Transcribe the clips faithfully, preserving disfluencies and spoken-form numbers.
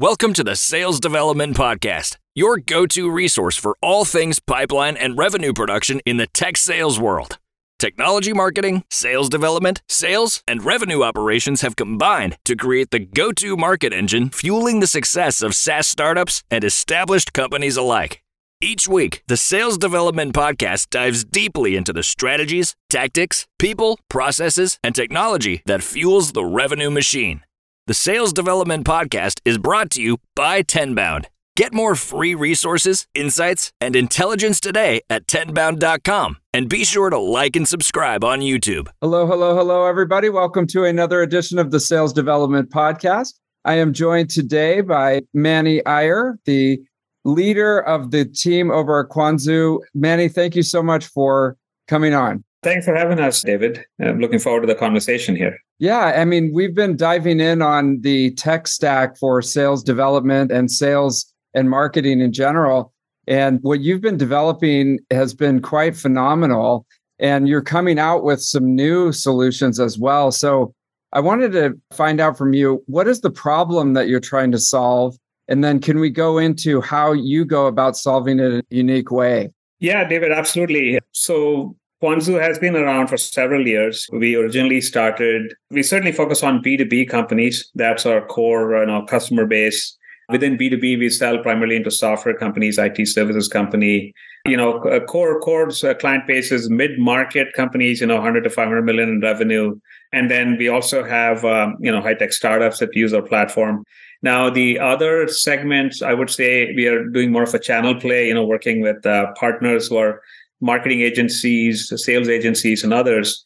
Welcome to the Sales Development Podcast, your go-to resource for all things pipeline and revenue production in the tech sales world. Technology marketing, sales development, sales, and revenue operations have combined to create the go-to market engine fueling the success of SaaS startups and established companies alike. Each week, the Sales Development Podcast dives deeply into the strategies, tactics, people, processes, and technology that fuels the revenue machine. The Sales Development Podcast is brought to you by TenBound. Get more free resources, insights, and intelligence today at ten bound dot com. And be sure to like and subscribe on YouTube. Hello, hello, hello, everybody. Welcome to another edition of the Sales Development Podcast. I am joined today by Mani Iyer, the leader of the team over at Kwanzoo. Mani, thank you so much for coming on. Thanks for having us, David. I'm looking forward to the conversation here. Yeah, I mean, we've been diving in on the tech stack for sales development and sales and marketing in general. And what you've been developing has been quite phenomenal. And you're coming out with some new solutions as well. So I wanted to find out from you, what is the problem that you're trying to solve? And then can we go into how you go about solving it in a unique way? Yeah, David, absolutely. So Kwanzoo has been around for several years. We originally started, we certainly focus on B two B companies. That's our core and our customer base. Within B two B, we sell primarily into software companies, I T services company. You know, core core client base is mid-market companies, you know, one hundred to five hundred million in revenue. And then we also have, um, you know, high-tech startups that use our platform. Now, the other segments, I would say we are doing more of a channel play, you know, working with uh, partners who are marketing agencies, sales agencies, and others.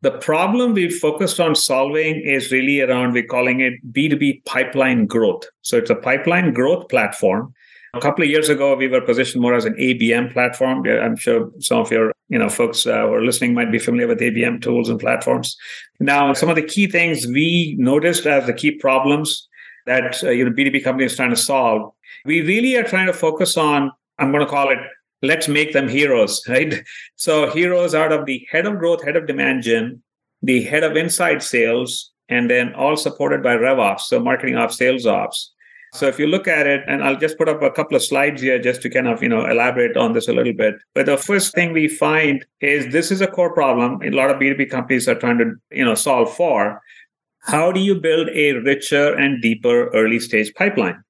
The problem we focused on solving is really around, we're calling it B two B pipeline growth. So it's a pipeline growth platform. A couple of years ago, we were positioned more as an A B M platform. I'm sure some of your you know, folks uh, who are listening might be familiar with A B M tools and platforms. Now, some of the key things we noticed as the key problems that uh, you know B two B companies are trying to solve, we really are trying to focus on, I'm going to call it, let's make them heroes, right? So heroes out of the head of growth, head of demand gen, the head of inside sales, and then all supported by RevOps, so marketing ops, sales ops. So if you look at it, and I'll just put up a couple of slides here just to kind of, you know, elaborate on this a little bit. But the first thing we find is this is a core problem a lot of B two B companies are trying to, you know, solve for. How do you build a richer and deeper early stage pipeline?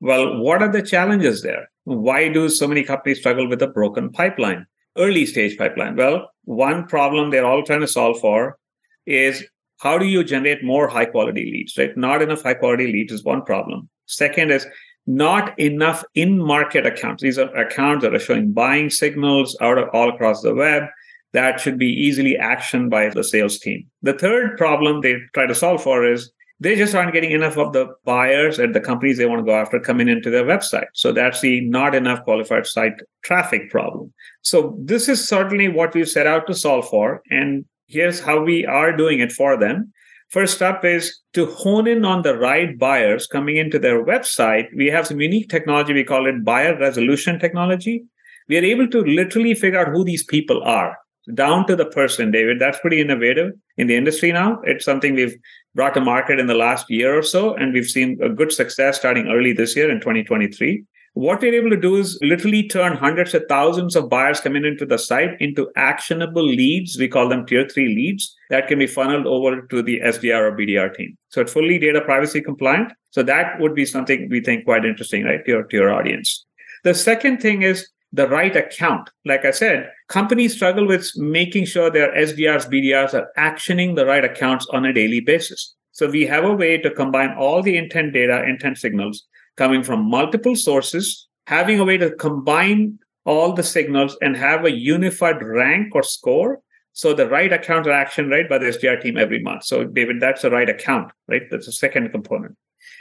Well, what are the challenges there? Why do so many companies struggle with a broken pipeline, early stage pipeline? Well, one problem they're all trying to solve for is how do you generate more high quality leads, right? Not enough high quality leads is one problem. Second is not enough in-market accounts. These are accounts that are showing buying signals out of all across the web that should be easily actioned by the sales team. The third problem they try to solve for is they just aren't getting enough of the buyers at the companies they want to go after coming into their website. So that's the not enough qualified site traffic problem. So this is certainly what we've set out to solve for. And here's how we are doing it for them. First up is to hone in on the right buyers coming into their website. We have some unique technology. We call it buyer resolution technology. We are able to literally figure out who these people are, down to the person, David. That's pretty innovative in the industry now. It's something we've brought to market in the last year or so, and we've seen a good success starting early this year in twenty twenty-three. What we're able to do is literally turn hundreds of thousands of buyers coming into the site into actionable leads. We call them tier three leads that can be funneled over to the S D R or B D R team. So it's fully data privacy compliant. So that would be something we think quite interesting, right, to your, to your audience. The second thing is the right account. Like I said, companies struggle with making sure their S D Rs, B D Rs are actioning the right accounts on a daily basis. So we have a way to combine all the intent data, intent signals coming from multiple sources, having a way to combine all the signals and have a unified rank or score. So the right accounts are actioned right by the S D R team every month. So David, that's the right account, right? That's the second component.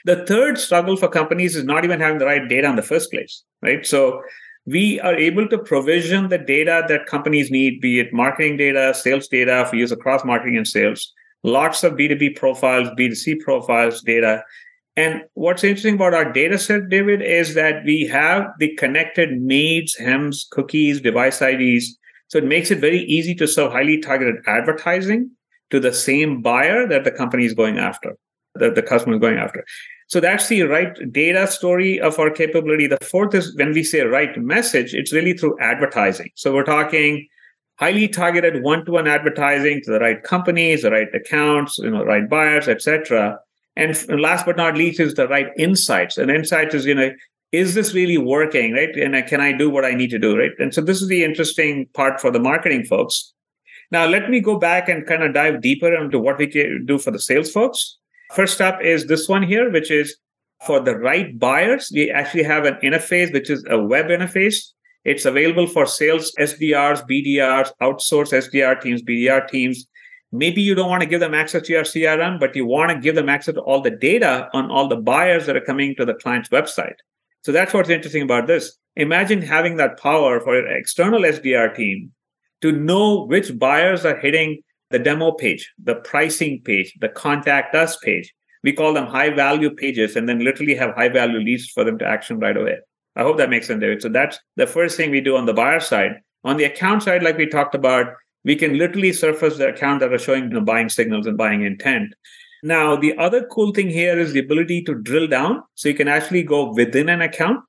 The third struggle for companies is not even having the right data in the first place, right? So we are able to provision the data that companies need, be it marketing data, sales data for use across marketing and sales, lots of B two B profiles, B two C profiles, data. And what's interesting about our data set, David, is that we have the connected needs, H E Ms, cookies, device I Ds. So it makes it very easy to serve highly targeted advertising to the same buyer that the company is going after. that the customer is going after. So that's the right data story of our capability. The fourth is when we say right message, it's really through advertising. So we're talking highly targeted one-to-one advertising to the right companies, the right accounts, you know, right buyers, et cetera. And last but not least is the right insights. And insights is, you know, is this really working, right? And can I do what I need to do, right? And so this is the interesting part for the marketing folks. Now, let me go back and kind of dive deeper into what we can do for the sales folks. First up is this one here, which is for the right buyers. We actually have an interface, which is a web interface. It's available for sales S D Rs, B D Rs, outsourced S D R teams, B D R teams. Maybe you don't want to give them access to your C R M, but you want to give them access to all the data on all the buyers that are coming to the client's website. So that's what's interesting about this. Imagine having that power for an external S D R team to know which buyers are hitting the demo page, the pricing page, the contact us page. We call them high value pages, and then literally have high value leads for them to action right away. I hope that makes sense, David. So that's the first thing we do on the buyer side. On the account side, like we talked about, we can literally surface the account that are showing, you know, buying signals and buying intent. Now, the other cool thing here is the ability to drill down. So you can actually go within an account.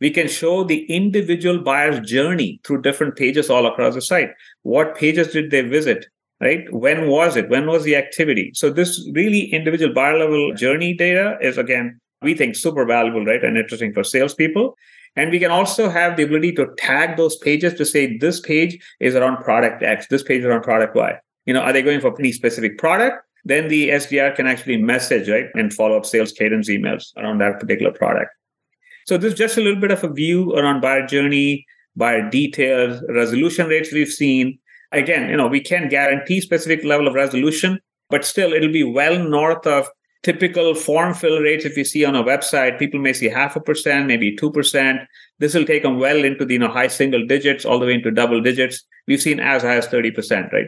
We can show the individual buyer's journey through different pages all across the site. What pages did they visit, right? When was it? When was the activity? So this really individual buyer level journey data is, again, we think super valuable, right? And interesting for salespeople. And we can also have the ability to tag those pages to say, this page is around product X, this page is around product Y. You know, are they going for any specific product? Then the S D R can actually message, right, and follow up sales cadence emails around that particular product. So this is just a little bit of a view around buyer journey, buyer details, resolution rates we've seen. Again, you know, we can't guarantee specific level of resolution, but still it'll be well north of typical form fill rates. If you see on a website, people may see half a percent, maybe two percent. This will take them well into the, you know, high single digits, all the way into double digits. We've seen as high as thirty percent, right?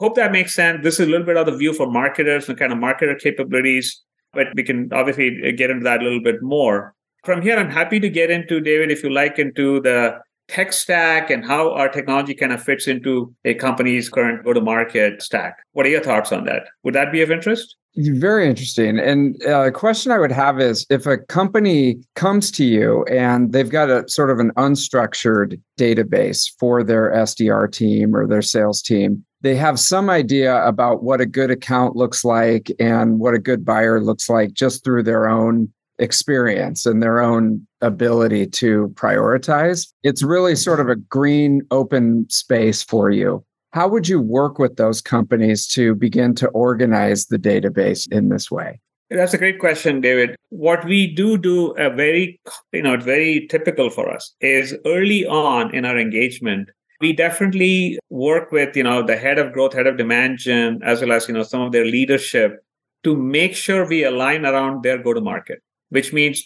Hope that makes sense. This is a little bit of the view for marketers and kind of marketer capabilities, but we can obviously get into that a little bit more. From here, I'm happy to get into, David, if you like, into the tech stack and how our technology kind of fits into a company's current go-to-market stack. What are your thoughts on that? Would that be of interest? Very interesting. And a question I would have is, if a company comes to you and they've got a sort of an unstructured database for their S D R team or their sales team, they have some idea about what a good account looks like and what a good buyer looks like just through their own experience and their own ability to prioritize. It's really sort of a green open space for you. How would you work with those companies to begin to organize the database in this way? That's a great question, David. What we do do, a very, you know, very typical for us is early on in our engagement, we definitely work with, you know, the head of growth, head of demand gen, as well as, you know, some of their leadership to make sure we align around their go-to-market, which means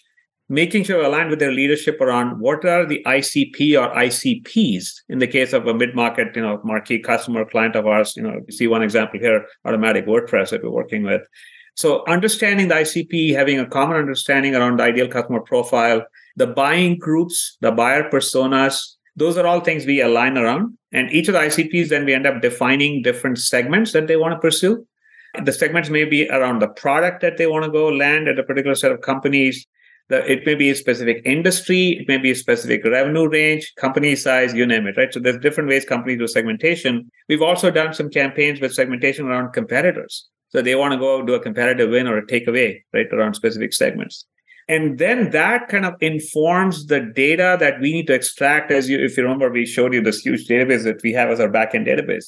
making sure we align with their leadership around what are the I C P or I C Ps in the case of a mid-market, you know, marquee customer client of ours. You know, you see one example here, automatic WordPress that we're working with. So understanding the I C P, having a common understanding around the ideal customer profile, the buying groups, the buyer personas, those are all things we align around. And each of the I C Ps, then we end up defining different segments that they want to pursue. The segments may be around the product that they want to go land at a particular set of companies. It may be a specific industry. It may be a specific revenue range, company size, you name it, right? So there's different ways companies do segmentation. We've also done some campaigns with segmentation around competitors. So they want to go do a competitive win or a takeaway, right, around specific segments. And then that kind of informs the data that we need to extract. As you, if you remember, we showed you this huge database that we have as our backend database.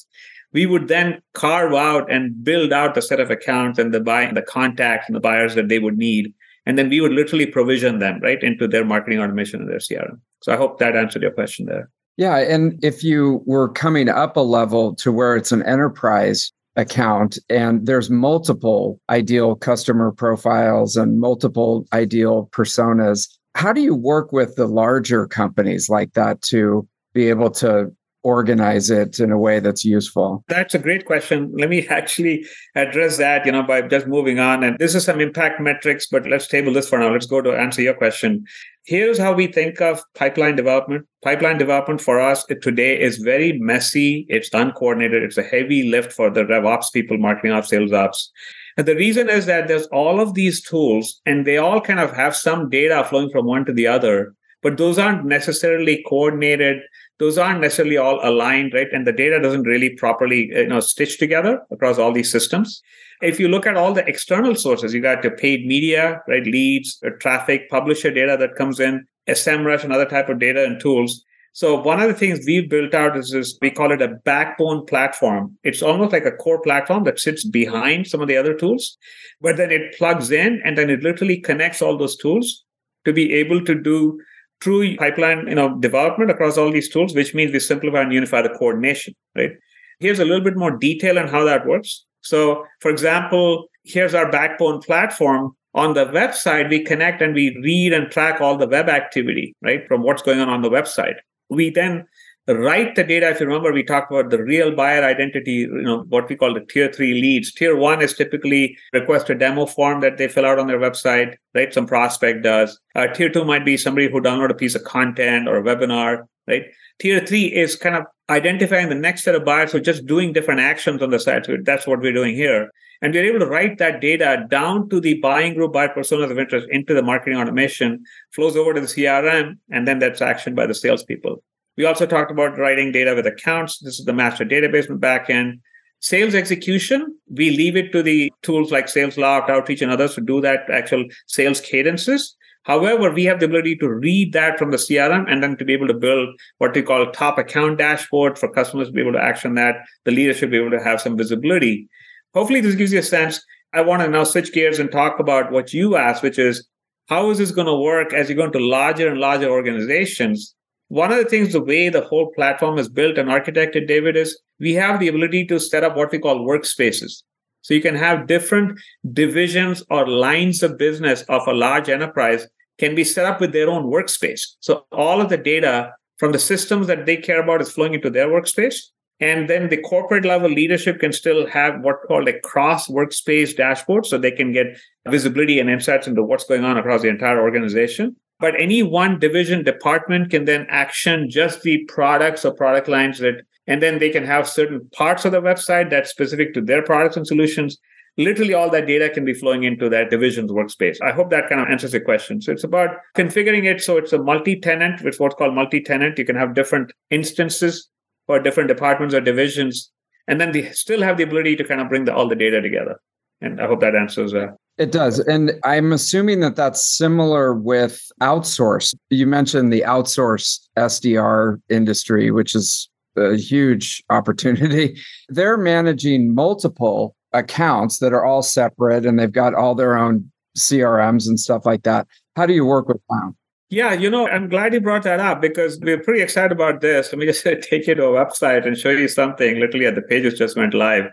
We would then carve out and build out the set of accounts and the buy, the contacts and the buyers that they would need. And then we would literally provision them right into their marketing automation and their C R M. So I hope that answered your question there. Yeah. And if you were coming up a level to where it's an enterprise account and there's multiple ideal customer profiles and multiple ideal personas, how do you work with the larger companies like that to be able to organize it in a way that's useful? That's a great question. Let me actually address that, you know, by just moving on. And this is some impact metrics, but let's table this for now. Let's go to answer your question. Here's how we think of pipeline development. Pipeline development for us today is very messy. It's uncoordinated. It's a heavy lift for the RevOps people, marketing ops, sales ops. And the reason is that there's all of these tools and they all kind of have some data flowing from one to the other, but those aren't necessarily coordinated. Those aren't necessarily all aligned, right? And the data doesn't really properly, you know, stitch together across all these systems. If you look at all the external sources, you got your paid media, right? Leads, traffic, publisher data that comes in, SEMrush and other type of data and tools. So one of the things we've built out is this, we call it a backbone platform. It's almost like a core platform that sits behind some of the other tools, but then it plugs in and then it literally connects all those tools to be able to do true pipeline, you know, development across all these tools, which means we simplify and unify the coordination, right? Here's a little bit more detail on how that works. So, for example, here's our backbone platform. On the website, we connect and we read and track all the web activity, right, from what's going on on the website. We then write the data. If you remember, we talked about the real buyer identity, you know, what we call the tier three leads. Tier one is typically request a demo form that they fill out on their website, right? Some prospect does. Uh, tier two might be somebody who downloaded a piece of content or a webinar, right? Tier three is kind of identifying the next set of buyers, so just doing different actions on the site. So that's what we're doing here. And we're able to write that data down to the buying group, buyer personas of interest into the marketing automation, flows over to the C R M, and then that's actioned by the salespeople. We also talked about writing data with accounts. This is the master database and backend. Sales execution, we leave it to the tools like Salesloft, Outreach, and others to do that actual sales cadences. However, we have the ability to read that from the C R M and then to be able to build what we call a top account dashboard for customers to be able to action that. The leadership be able to have some visibility. Hopefully, this gives you a sense. I want to now switch gears and talk about what you asked, which is how is this going to work as you go into larger and larger organizations? One of the things, the way the whole platform is built and architected, David, is we have the ability to set up what we call workspaces. So you can have different divisions or lines of business of a large enterprise can be set up with their own workspace. So all of the data from the systems that they care about is flowing into their workspace. And then the corporate level leadership can still have what's called a cross workspace dashboard, so they can get visibility and insights into what's going on across the entire organization. But any one division department can then action just the products or product lines that, and then they can have certain parts of the website that's specific to their products and solutions. Literally all that data can be flowing into that division's workspace. I hope that kind of answers your question. So it's about configuring it. So it's a multi-tenant, which is what's called multi-tenant. You can have different instances for different departments or divisions, and then they still have the ability to kind of bring the, all the data together. And I hope that answers that. Uh, It does. And I'm assuming that that's similar with outsource. You mentioned the outsource S D R industry, which is a huge opportunity. They're managing multiple accounts that are all separate and they've got all their own C R Ms and stuff like that. How do you work with them? Yeah, you know, I'm glad you brought that up because we're pretty excited about this. Let me just take you to a website and show you something. Literally, the pages just went live.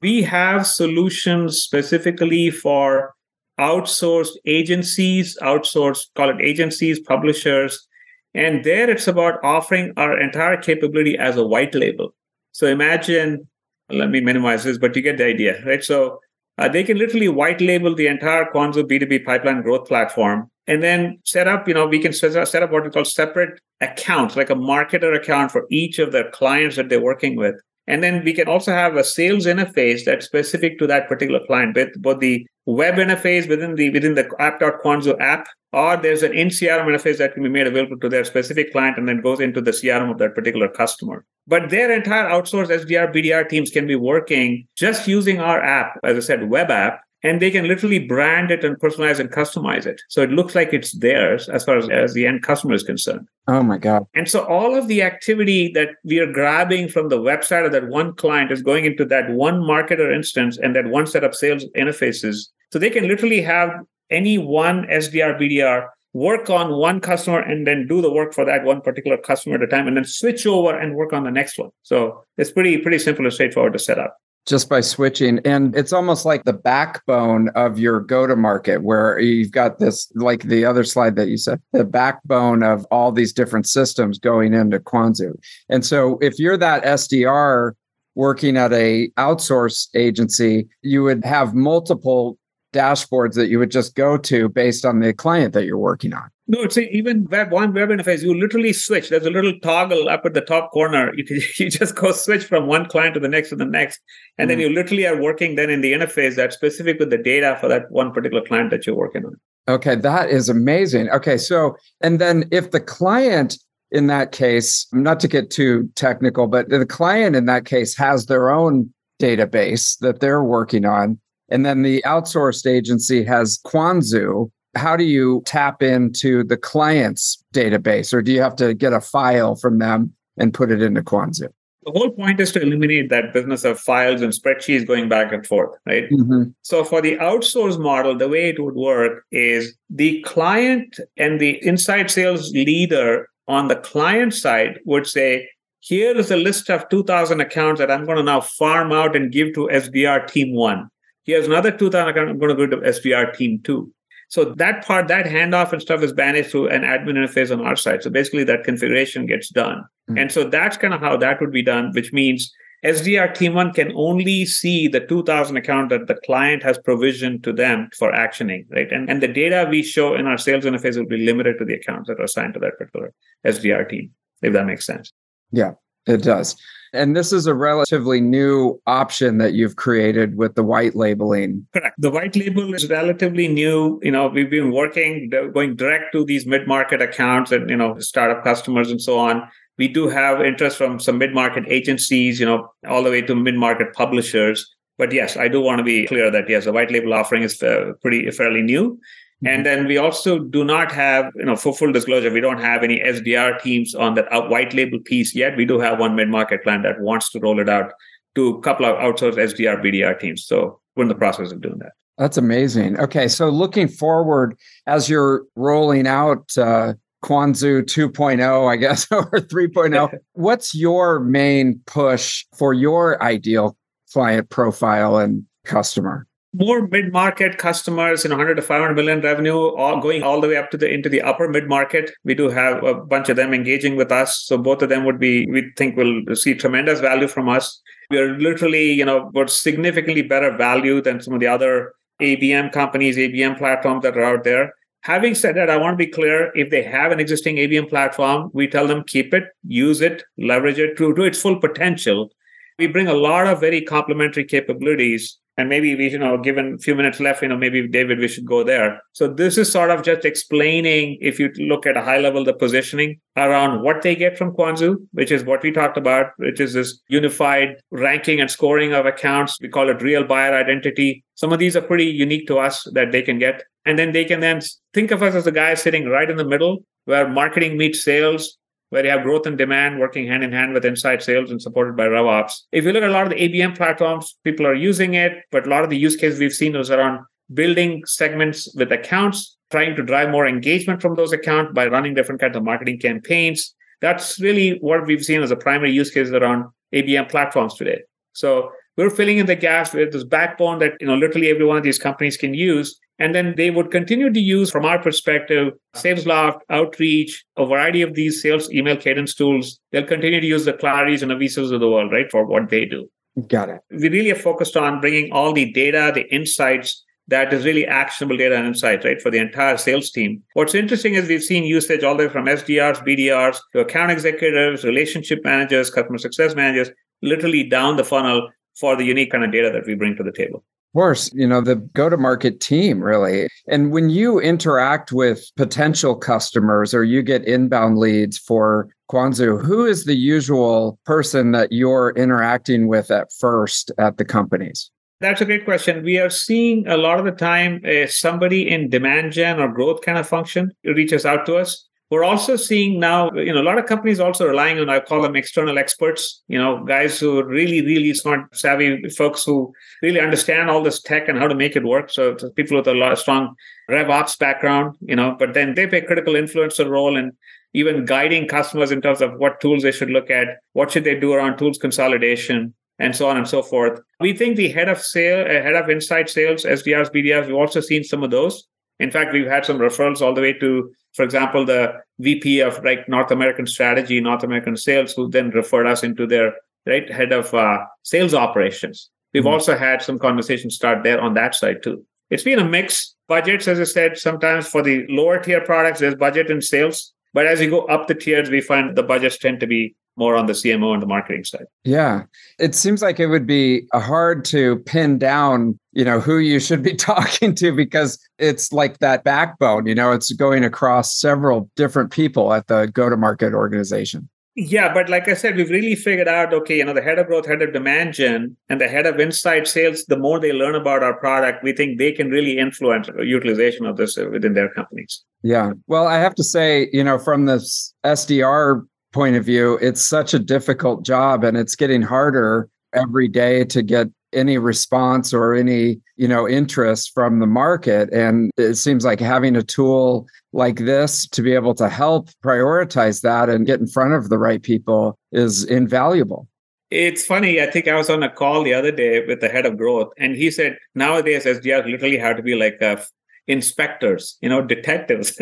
We have solutions specifically for outsourced agencies, outsourced, call it agencies, publishers. And there it's about offering our entire capability as a white label. So imagine, let me minimize this, but you get the idea, right? So uh, they can literally white label the entire Kwanzoo B two B pipeline growth platform and then set up, you know, we can set up, set up what we call separate accounts, like a marketer account for each of their clients that they're working with. And then we can also have a sales interface that's specific to that particular client, with both the web interface within the within the app.kwanzoo app, or there's an in-C R M interface that can be made available to their specific client and then goes into the C R M of that particular customer. But their entire outsourced S D R, B D R teams can be working just using our app, as I said, web app, and they can literally brand it and personalize and customize it. So it looks like it's theirs as far as, as the end customer is concerned. Oh, my God. And so all of the activity that we are grabbing from the website of that one client is going into that one marketer instance and that one set of sales interfaces. So they can literally have any one S D R, B D R work on one customer and then do the work for that one particular customer at a time and then switch over and work on the next one. So it's pretty, pretty simple and straightforward to set up. Just by switching. And it's almost like the backbone of your go-to-market where you've got this, like the other slide that you said, the backbone of all these different systems going into Kwanzoo. And so if you're that S D R working at a outsource agency, you would have multiple dashboards that you would just go to based on the client that you're working on. No, it's a, even web one web interface, you literally switch. There's a little toggle up at the top corner. You, can, you just go switch from one client to the next to the next. And mm-hmm. then you literally are working then in the interface that's specific with the data for that one particular client that you're working on. Okay, that is amazing. Okay, so, and then if the client in that case, not to get too technical, but the client in that case has their own database that they're working on, and then the outsourced agency has Kwanzoo, how do you tap into the client's database? Or do you have to get a file from them and put it into Kwanzoo? The whole point is to eliminate that business of files and spreadsheets going back and forth, right? Mm-hmm. So for the outsource model, the way it would work is the client and the inside sales leader on the client side would say, here is a list of two thousand accounts that I'm going to now farm out and give to S D R team one. Here's another two thousand accounts I'm going to go to S D R team two. So that part, that handoff and stuff is managed through an admin interface on our side. So basically that configuration gets done. Mm-hmm. And so that's kind of how that would be done, which means S D R team one can only see the two thousand account that the client has provisioned to them for actioning, right? And, and the data we show in our sales interface will be limited to the accounts that are assigned to that particular S D R team, if that makes sense. Yeah, it does. And this is a relatively new option that you've created with the white labeling. Correct. The white label is relatively new. You know, we've been working, going direct to these mid-market accounts and, you know, startup customers and so on. We do have interest from some mid-market agencies, you know, all the way to mid-market publishers. But yes, I do want to be clear that, yes, the white label offering is pretty fairly new. And then we also do not have, you know, for full disclosure, we don't have any S D R teams on that white label piece yet. We do have one mid-market client that wants to roll it out to a couple of outsourced S D R, B D R teams. So we're in the process of doing that. That's amazing. Okay. So looking forward, as you're rolling out uh, Kwanzoo two point oh, I guess, or three point oh, what's your main push for your ideal client profile and customer? More mid-market customers, you know, one hundred to five hundred million revenue, all going all the way up to the into the upper mid-market. We do have a bunch of them engaging with us. So both of them would be, we think will see tremendous value from us. We are literally, you know, got significantly better value than some of the other A B M companies, A B M platforms that are out there. Having said that, I want to be clear, if they have an existing A B M platform, we tell them, keep it, use it, leverage it to, to its full potential. We bring a lot of very complementary capabilities. And maybe we, you know, given a few minutes left, you know, maybe David, we should go there. So this is sort of just explaining, if you look at a high level, the positioning around what they get from Kwanzoo, which is what we talked about, which is this unified ranking and scoring of accounts. We call it real buyer identity. Some of these are pretty unique to us that they can get. And then they can then think of us as the guy sitting right in the middle where marketing meets sales, where you have growth and demand working hand in hand with inside sales and supported by RevOps. If you look at a lot of the A B M platforms, people are using it, but a lot of the use cases we've seen was around building segments with accounts, trying to drive more engagement from those accounts by running different kinds of marketing campaigns. That's really what we've seen as a primary use case around A B M platforms today. So we're filling in the gaps with this backbone that, you know, literally every one of these companies can use. And then they would continue to use, from our perspective, Salesloft, Outreach, a variety of these sales email cadence tools. They'll continue to use the Claris and the Visos of the world, right, for what they do. Got it. We really are focused on bringing all the data, the insights, that is really actionable data and insights, right, for the entire sales team. What's interesting is we've seen usage all the way from S D Rs, B D Rs, to account executives, relationship managers, customer success managers, literally down the funnel for the unique kind of data that we bring to the table. Of course, you know, the go-to-market team, really. And when you interact with potential customers or you get inbound leads for Kwanzoo, who is the usual person that you're interacting with at first at the companies? That's a great question. We are seeing a lot of the time uh, somebody in demand gen or growth kind of function reaches out to us. We're also seeing now, you know, a lot of companies also relying on, I call them external experts, you know, guys who really, really smart, savvy folks who really understand all this tech and how to make it work. So it's people with a lot of strong RevOps background, you know, but then they play a critical influencer role in even guiding customers in terms of what tools they should look at, what should they do around tools consolidation, and so on and so forth. We think the head of sale, uh, head of inside sales, S D Rs, B D Rs, we've also seen some of those. In fact, we've had some referrals all the way to, for example, the V P of like North American strategy, North American sales, who then referred us into their right head of uh, sales operations. We've mm-hmm. also had some conversations start there on that side too. It's been a mix. Budgets, as I said, sometimes for the lower tier products, there's budget in sales. But as you go up the tiers, we find the budgets tend to be more on the C M O and the marketing side. Yeah. It seems like it would be hard to pin down, you know, who you should be talking to, because it's like that backbone, you know, it's going across several different people at the go-to-market organization. Yeah. But like I said, we've really figured out, okay, you know, the head of growth, head of demand gen, and the head of inside sales, the more they learn about our product, we think they can really influence utilization of this within their companies. Yeah. Well, I have to say, you know, from this S D R point of view, it's such a difficult job, and it's getting harder every day to get any response or any, you know, interest from the market. And it seems like having a tool like this to be able to help prioritize that and get in front of the right people is invaluable. It's funny. I think I was on a call the other day with the head of growth, and he said, nowadays, S D Rs literally have to be like a inspectors, you know, detectives.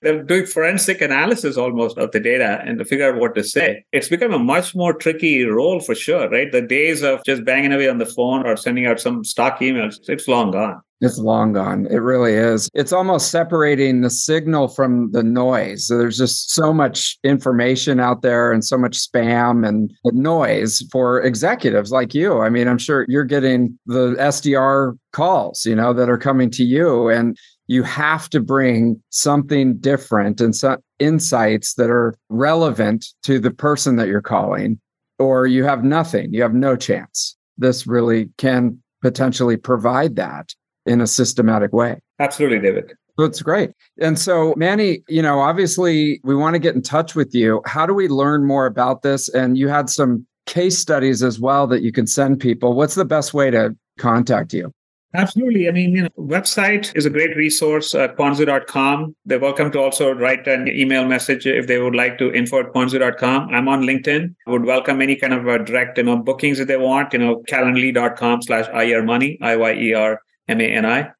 They're doing forensic analysis almost of the data and to figure out what to say. It's become a much more tricky role for sure, right? The days of just banging away on the phone or sending out some stock emails, it's long gone. It's long gone. It really is. It's almost separating the signal from the noise. So there's just so much information out there and so much spam and noise for executives like you. I mean, I'm sure you're getting the S D R calls, you know, that are coming to you, and you have to bring something different and some insights that are relevant to the person that you're calling, or you have nothing. You have no chance. This really can potentially provide that in a systematic way. Absolutely, David. That's great. And so, Mani, you know, obviously we want to get in touch with you. How do we learn more about this? And you had some case studies as well that you can send people. What's the best way to contact you? Absolutely. I mean, you know, website is a great resource, uh, Kwanzoo dot com. They're welcome to also write an email message if they would like to, info at Kwanzoo dot com. I'm on LinkedIn. I would welcome any kind of uh, direct, you know, bookings that they want, you know, calendly dot com slash Iyer Mani, I Y E R M A N I.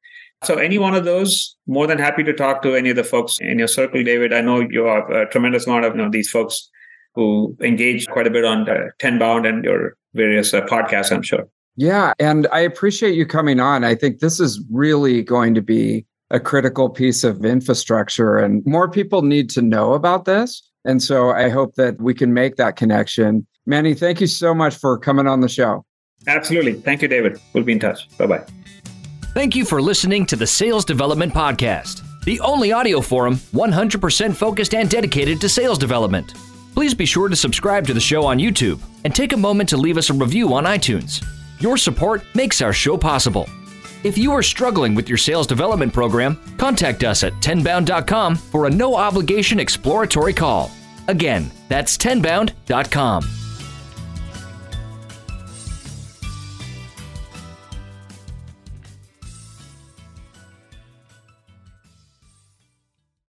So any one of those, more than happy to talk to any of the folks in your circle, David. I know you have a tremendous amount of, you know, these folks who engage quite a bit on uh, TenBound and your various uh, podcasts, I'm sure. Yeah. And I appreciate you coming on. I think this is really going to be a critical piece of infrastructure, and more people need to know about this. And so I hope that we can make that connection. Mani, thank you so much for coming on the show. Absolutely. Thank you, David. We'll be in touch. Bye-bye. Thank you for listening to the Sales Development Podcast, the only audio forum one hundred percent focused and dedicated to sales development. Please be sure to subscribe to the show on YouTube and take a moment to leave us a review on iTunes. Your support makes our show possible. If you are struggling with your sales development program, contact us at tenbound dot com for a no-obligation exploratory call. Again, that's tenbound dot com.